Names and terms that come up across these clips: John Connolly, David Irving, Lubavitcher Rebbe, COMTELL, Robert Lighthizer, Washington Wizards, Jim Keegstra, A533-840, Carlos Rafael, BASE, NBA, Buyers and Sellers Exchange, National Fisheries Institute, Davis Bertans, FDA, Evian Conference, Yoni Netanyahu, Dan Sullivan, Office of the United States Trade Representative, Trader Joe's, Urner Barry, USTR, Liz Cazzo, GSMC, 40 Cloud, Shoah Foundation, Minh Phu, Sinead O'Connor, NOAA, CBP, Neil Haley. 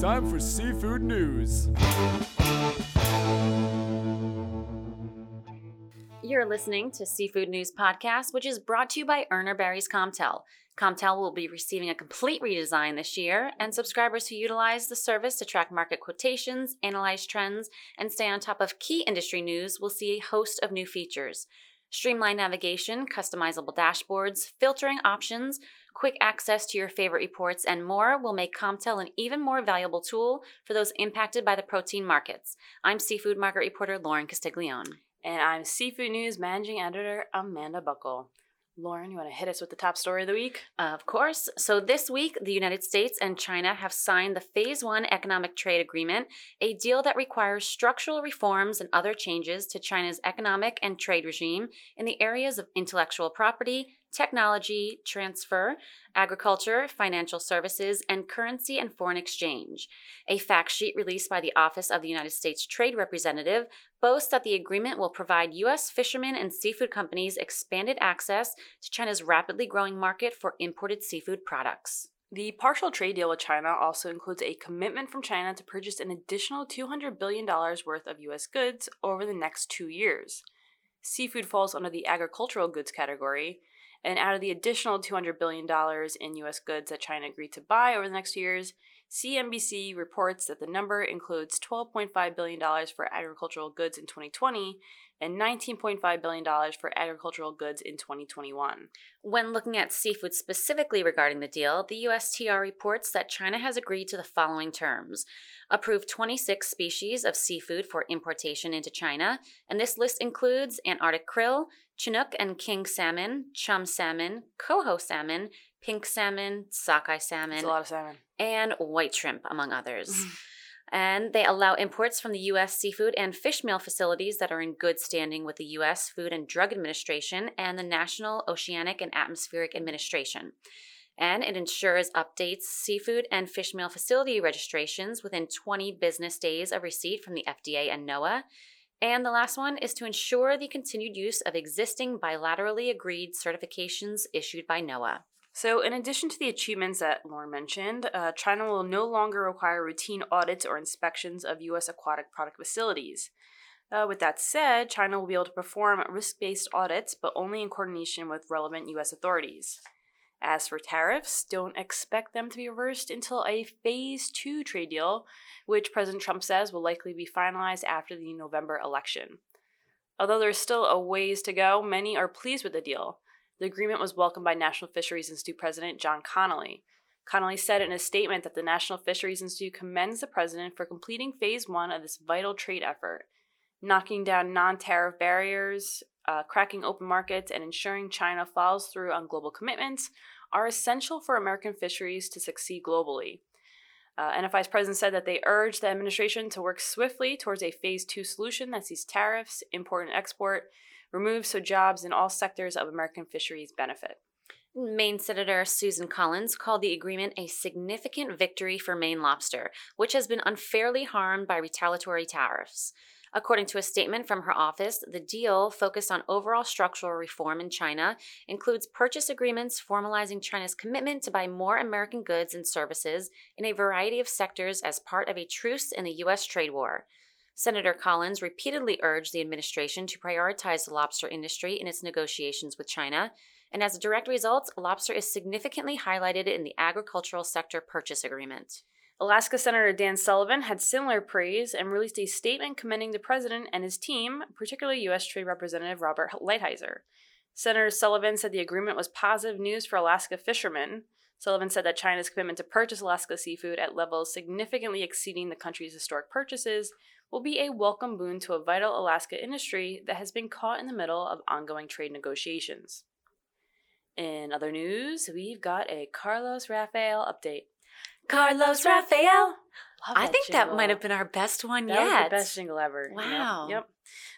Time for seafood news. You're listening to Seafood News Podcast, which is brought to you by Urner Barry's COMTELL. COMTELL will be receiving a complete redesign this year, and subscribers who utilize the service to track market quotations, analyze trends, and stay on top of key industry news will see a host of new features. Streamlined navigation, customizable dashboards, filtering options, quick access to your favorite reports, and more will make COMTELL an even more valuable tool for those impacted by the protein markets. I'm Seafood Market Reporter Lauren Castiglione. And I'm Seafood News Managing Editor Amanda Buckle. Lauren, you want to hit us with the top story of the week? Of course. So this week, the United States and China have signed the Phase 1 Economic Trade Agreement, a deal that requires structural reforms and other changes to China's economic and trade regime in the areas of intellectual property, technology transfer, agriculture, financial services, and currency and foreign exchange. A fact sheet released by the Office of the United States Trade Representative boasts that the agreement will provide U.S. fishermen and seafood companies expanded access to China's rapidly growing market for imported seafood products. The partial trade deal with China also includes a commitment from China to purchase an additional $200 billion worth of U.S. goods over the next 2 years. Seafood falls under the agricultural goods category, and out of the additional $200 billion in U.S. goods that China agreed to buy over the next years, CNBC reports that the number includes $12.5 billion for agricultural goods in 2020 and $19.5 billion for agricultural goods in 2021. When looking at seafood specifically regarding the deal, the USTR reports that China has agreed to the following terms: approve 26 species of seafood for importation into China, and this list includes Antarctic krill, Chinook and king salmon, chum salmon, coho salmon, pink salmon, sockeye salmon. That's a lot of salmon. And white shrimp, among others. And they allow imports from the U.S. seafood and fish meal facilities that are in good standing with the U.S. Food and Drug Administration and the National Oceanic and Atmospheric Administration. And it ensures updates seafood and fish meal facility registrations within 20 business days of receipt from the FDA and NOAA. And the last one is to ensure the continued use of existing bilaterally agreed certifications issued by NOAA. So in addition to the achievements that Lauren mentioned, China will no longer require routine audits or inspections of U.S. aquatic product facilities. With that said, China will be able to perform risk-based audits, but only in coordination with relevant U.S. authorities. As for tariffs, don't expect them to be reversed until a Phase 2 trade deal, which President Trump says will likely be finalized after the November election. Although there's still a ways to go, many are pleased with the deal. The agreement was welcomed by National Fisheries Institute President John Connolly. Connolly said in a statement that the National Fisheries Institute commends the president for completing Phase 1 of this vital trade effort, knocking down non-tariff barriers, cracking open markets, and ensuring China follows through on global commitments are essential for American fisheries to succeed globally. NFI's president said that they urge the administration to work swiftly towards a Phase 2 solution that sees tariffs, import and export, removed so jobs in all sectors of American fisheries benefit. Maine Senator Susan Collins called the agreement a significant victory for Maine lobster, which has been unfairly harmed by retaliatory tariffs. According to a statement from her office, the deal, focused on overall structural reform in China, includes purchase agreements formalizing China's commitment to buy more American goods and services in a variety of sectors as part of a truce in the U.S. trade war. Senator Collins repeatedly urged the administration to prioritize the lobster industry in its negotiations with China, and as a direct result, lobster is significantly highlighted in the agricultural sector purchase agreement. Alaska Senator Dan Sullivan had similar praise and released a statement commending the president and his team, particularly U.S. Trade Representative Robert Lighthizer. Senator Sullivan said the agreement was positive news for Alaska fishermen. Sullivan said that China's commitment to purchase Alaska seafood at levels significantly exceeding the country's historic purchases will be a welcome boon to a vital Alaska industry that has been caught in the middle of ongoing trade negotiations. In other news, we've got a Carlos Rafael update. Carlos Rafael. I think jingle. That might have been our best one that yet. That was the best jingle ever. Wow. Yep.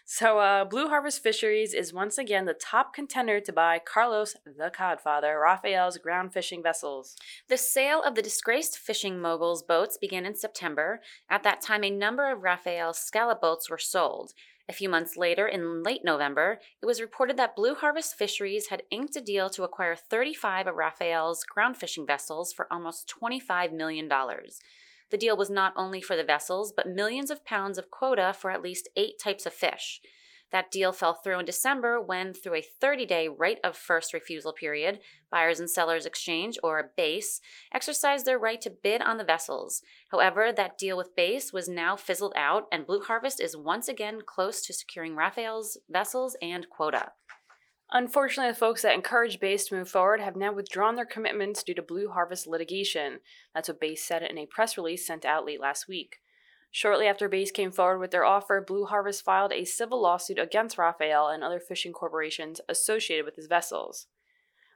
So Blue Harvest Fisheries is once again the top contender to buy Carlos the Codfather Rafael's ground fishing vessels. The sale of the disgraced fishing mogul's boats began in September. At that time, a number of Rafael's scallop boats were sold. A few months later, in late November, it was reported that Blue Harvest Fisheries had inked a deal to acquire 35 of Rafael's ground fishing vessels for almost $25 million. The deal was not only for the vessels, but millions of pounds of quota for at least 8 types of fish. That deal fell through in December when, through a 30-day right of first refusal period, Buyers and Sellers Exchange, or BASE, exercised their right to bid on the vessels. However, that deal with BASE was now fizzled out, and Blue Harvest is once again close to securing Rafael's vessels and quota. Unfortunately, the folks that encouraged BASE to move forward have now withdrawn their commitments due to Blue Harvest litigation. That's what BASE said in a press release sent out late last week. Shortly after BASE came forward with their offer, Blue Harvest filed a civil lawsuit against Rafael and other fishing corporations associated with his vessels.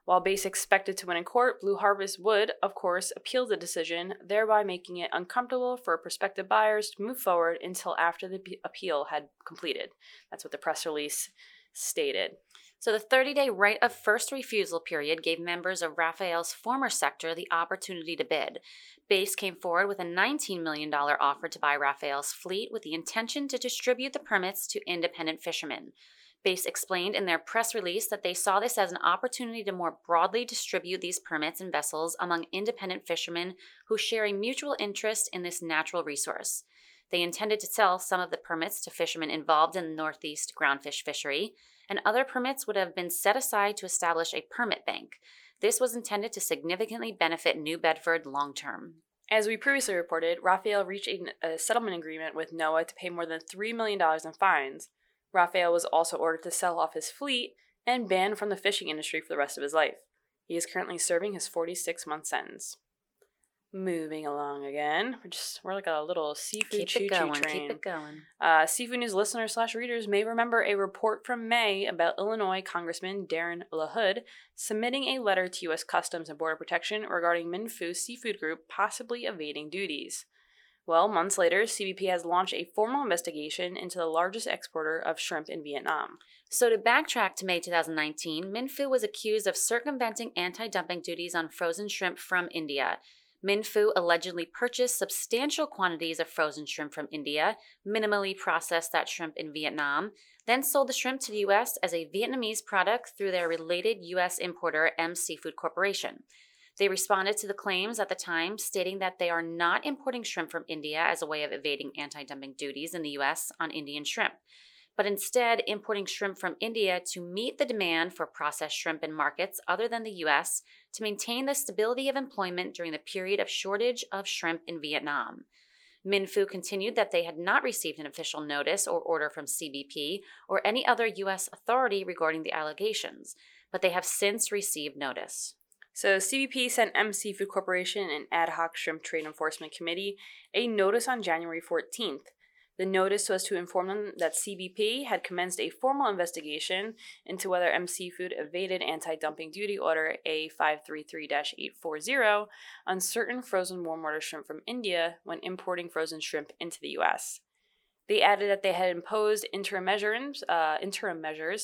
While BASE expected to win in court, Blue Harvest would, of course, appeal the decision, thereby making it uncomfortable for prospective buyers to move forward until after the appeal had completed. That's what the press release stated. So the 30-day right of first refusal period gave members of Rafael's former sector the opportunity to bid. BASE came forward with a $19 million offer to buy Rafael's fleet with the intention to distribute the permits to independent fishermen. BASE explained in their press release that they saw this as an opportunity to more broadly distribute these permits and vessels among independent fishermen who share a mutual interest in this natural resource. They intended to sell some of the permits to fishermen involved in the Northeast groundfish fishery, and other permits would have been set aside to establish a permit bank. This was intended to significantly benefit New Bedford long-term. As we previously reported, Rafael reached a settlement agreement with NOAA to pay more than $3 million in fines. Rafael was also ordered to sell off his fleet and banned from the fishing industry for the rest of his life. He is currently serving his 46-month sentence. Moving along again. We're like a little seafood choo-choo train. Keep it going. Seafood News listeners/readers may remember a report from May about Illinois Congressman Darren LaHood submitting a letter to U.S. Customs and Border Protection regarding Minh Phu Seafood Group possibly evading duties. Well, months later, CBP has launched a formal investigation into the largest exporter of shrimp in Vietnam. So to backtrack to May 2019, Minh Phu was accused of circumventing anti-dumping duties on frozen shrimp from India. Minh Phu allegedly purchased substantial quantities of frozen shrimp from India, minimally processed that shrimp in Vietnam, then sold the shrimp to the U.S. as a Vietnamese product through their related U.S. importer, MSeafood Corporation. They responded to the claims at the time, stating that they are not importing shrimp from India as a way of evading anti-dumping duties in the U.S. on Indian shrimp, but instead importing shrimp from India to meet the demand for processed shrimp in markets other than the U.S. to maintain the stability of employment during the period of shortage of shrimp in Vietnam. Minh Phu continued that they had not received an official notice or order from CBP or any other U.S. authority regarding the allegations, but they have since received notice. So CBP sent MSeafood Corporation and Ad Hoc Shrimp Trade Enforcement Committee a notice on January 14th. The notice was to inform them that CBP had commenced a formal investigation into whether MSeafood evaded anti-dumping duty order A533-840 on certain frozen warm-water shrimp from India when importing frozen shrimp into the U.S. They added that they had imposed interim measures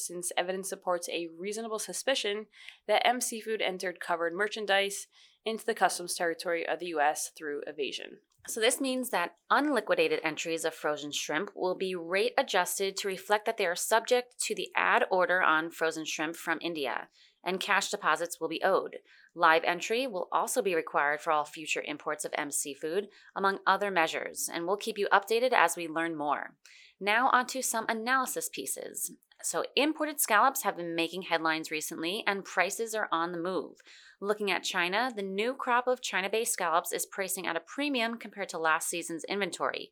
since evidence supports a reasonable suspicion that MSeafood entered covered merchandise into the customs territory of the U.S. through evasion. So this means that unliquidated entries of frozen shrimp will be rate adjusted to reflect that they are subject to the ad order on frozen shrimp from India, and cash deposits will be owed. Live entry will also be required for all future imports of MSeafood, among other measures, and we'll keep you updated as we learn more. Now onto some analysis pieces. So imported scallops have been making headlines recently, and prices are on the move. Looking at China, the new crop of China-based scallops is pricing at a premium compared to last season's inventory.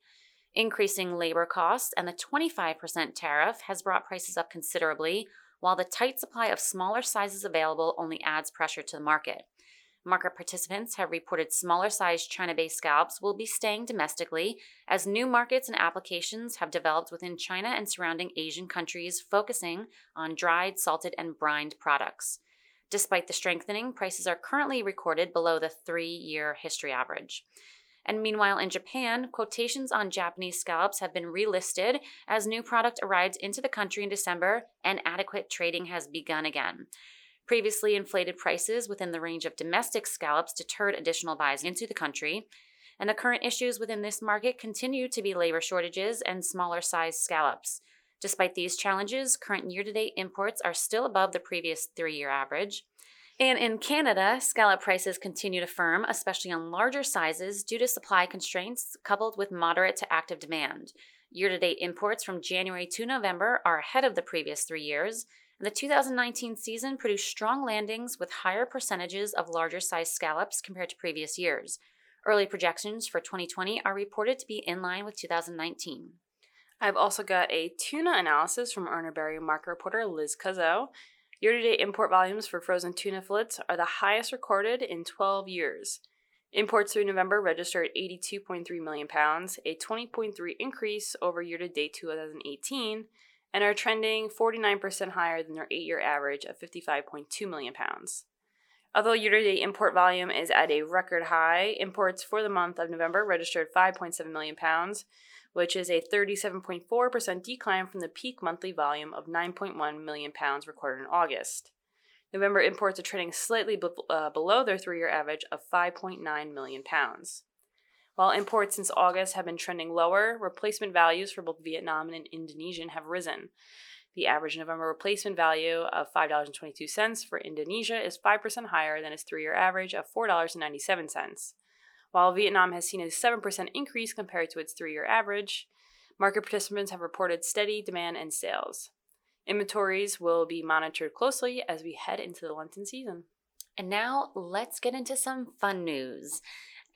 Increasing labor costs and the 25% tariff has brought prices up considerably, while the tight supply of smaller sizes available only adds pressure to the market. Market participants have reported smaller-sized China-based scallops will be staying domestically as new markets and applications have developed within China and surrounding Asian countries, focusing on dried, salted, and brined products. Despite the strengthening, prices are currently recorded below the 3-year history average. And meanwhile, in Japan, quotations on Japanese scallops have been relisted as new product arrived into the country in December and adequate trading has begun again. Previously inflated prices within the range of domestic scallops deterred additional buys into the country, and the current issues within this market continue to be labor shortages and smaller-sized scallops. Despite these challenges, current year-to-date imports are still above the previous 3-year average. And in Canada, scallop prices continue to firm, especially on larger sizes, due to supply constraints coupled with moderate to active demand. Year-to-date imports from January to November are ahead of the previous 3 years, and the 2019 season produced strong landings with higher percentages of larger-sized scallops compared to previous years. Early projections for 2020 are reported to be in line with 2019. I've also got a tuna analysis from Urner Barry market reporter Liz Cazzo. Year-to-date import volumes for frozen tuna fillets are the highest recorded in 12 years. Imports through November registered 82.3 million pounds, a 20.3% increase over year-to-date 2018, and are trending 49% higher than their 8-year average of 55.2 million pounds. Although year-to-date import volume is at a record high, imports for the month of November registered 5.7 million pounds, which is a 37.4% decline from the peak monthly volume of 9.1 million pounds recorded in August. November imports are trending slightly below their 3-year average of 5.9 million pounds. While imports since August have been trending lower, replacement values for both Vietnam and Indonesian have risen. The average November replacement value of $5.22 for Indonesia is 5% higher than its 3-year average of $4.97. While Vietnam has seen a 7% increase compared to its 3-year average, market participants have reported steady demand and sales. Inventories will be monitored closely as we head into the Lenten season. And now let's get into some fun news.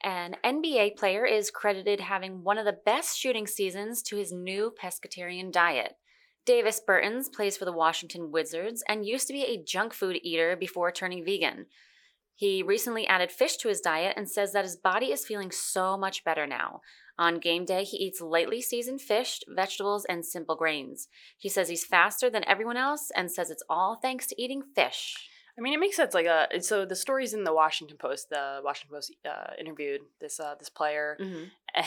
An NBA player is credited having one of the best shooting seasons to his new pescatarian diet. Davis Bertans plays for the Washington Wizards and used to be a junk food eater before turning vegan. He recently added fish to his diet and says that his body is feeling so much better now. On game day, he eats lightly seasoned fish, vegetables, and simple grains. He says he's faster than everyone else and says it's all thanks to eating fish. I mean, it makes sense. So the story's in the Washington Post. The Washington Post interviewed this player, mm-hmm.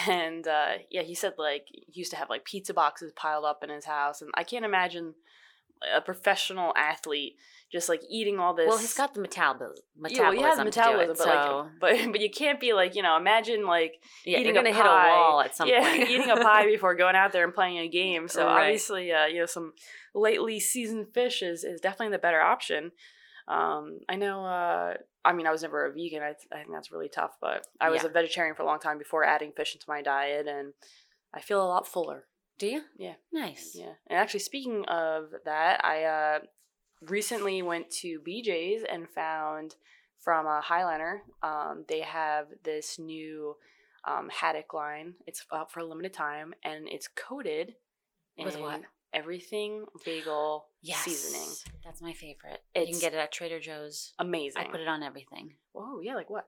and he said he used to have pizza boxes piled up in his house, and I can't imagine a professional athlete just eating all this. Well, he's got the metabolism. Yeah, he has metabolism, but you can't be imagine eating a pie. Hit a wall at some point. Eating a pie before going out there and playing a game. So obviously, some lightly seasoned fish is definitely the better option. I know, I was never a vegan. I think that's really tough, but I was a vegetarian for a long time before adding fish into my diet, and I feel a lot fuller. Do you? Yeah. Nice. Yeah. And actually, speaking of that, I recently went to BJ's and found from a Highliner, they have this new haddock line. It's out for a limited time, and it's coated with what? Everything bagel seasoning. That's my favorite. You can get it at Trader Joe's. Amazing. I put it on everything. Whoa, yeah, what?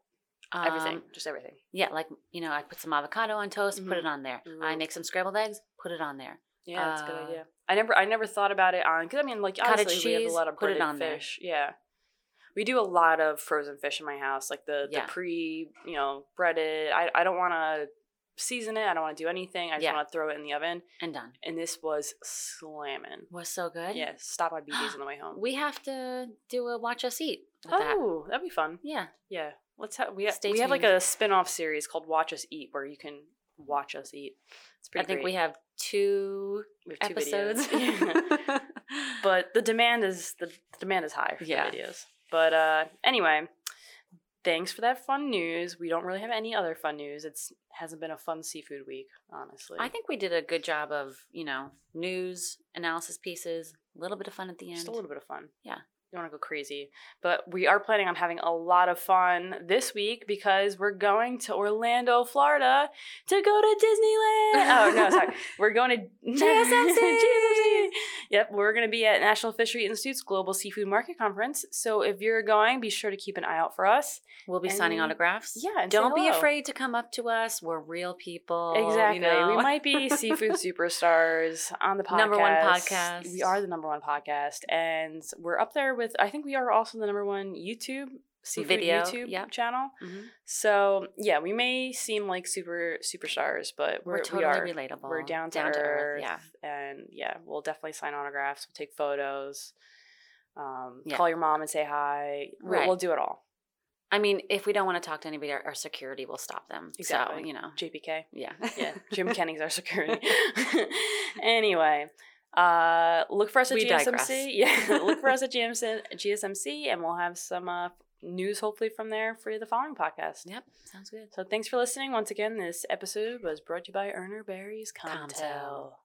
Everything, just everything. Yeah, I put some avocado on toast, mm-hmm. put it on there. Mm-hmm. I make some scrambled eggs, put it on there. Yeah, that's a good idea. I never thought about it on, because cottage obviously cheese, we have a lot of breaded fish. There. Yeah. We do a lot of frozen fish in my house, the breaded. I don't want to season it. I don't want to do anything. I just want to throw it in the oven. And done. And this was slamming. Was so good? Yeah. Stop by BJ's on the way home. We have to do a watch us eat. Oh, that'd be fun. Yeah. Yeah. Let's have, we have a spin-off series called Watch Us Eat where you can watch us eat. It's pretty great. I think we have two episodes. Videos. But the demand is high for the videos. But anyway, thanks for that fun news. We don't really have any other fun news. It hasn't been a fun seafood week, honestly. I think we did a good job of, news, analysis pieces, a little bit of fun at the end. Just a little bit of fun. Yeah. You don't want to go crazy. But we are planning on having a lot of fun this week because we're going to Orlando, Florida to go to Disneyland. Oh, no, sorry. We're going to JSFC. Yep, we're going to be at National Fishery Institute's Global Seafood Market Conference. So if you're going, be sure to keep an eye out for us. We'll be signing autographs. Yeah, and don't be afraid to come up to us. We're real people. Exactly. We might be seafood superstars on the podcast. Number one podcast. We are the number one podcast. And we're up there with, I think we are also the number one YouTube channel. Mm-hmm. So yeah, we may seem like superstars, but we are relatable. We're down to earth, and we'll definitely sign autographs. We'll take photos. Call your mom and say hi. Right. We'll do it all. I mean, if we don't want to talk to anybody, our security will stop them. Exactly. So JPK. Yeah, Jim Kenney's our security. Anyway. Look for us at GSMC. Yeah, look for us at GSMC, and we'll have some news hopefully from there for the following podcast. Yep, sounds good. So thanks for listening. Once again, this episode was brought to you by Urner Barry's COMTELL.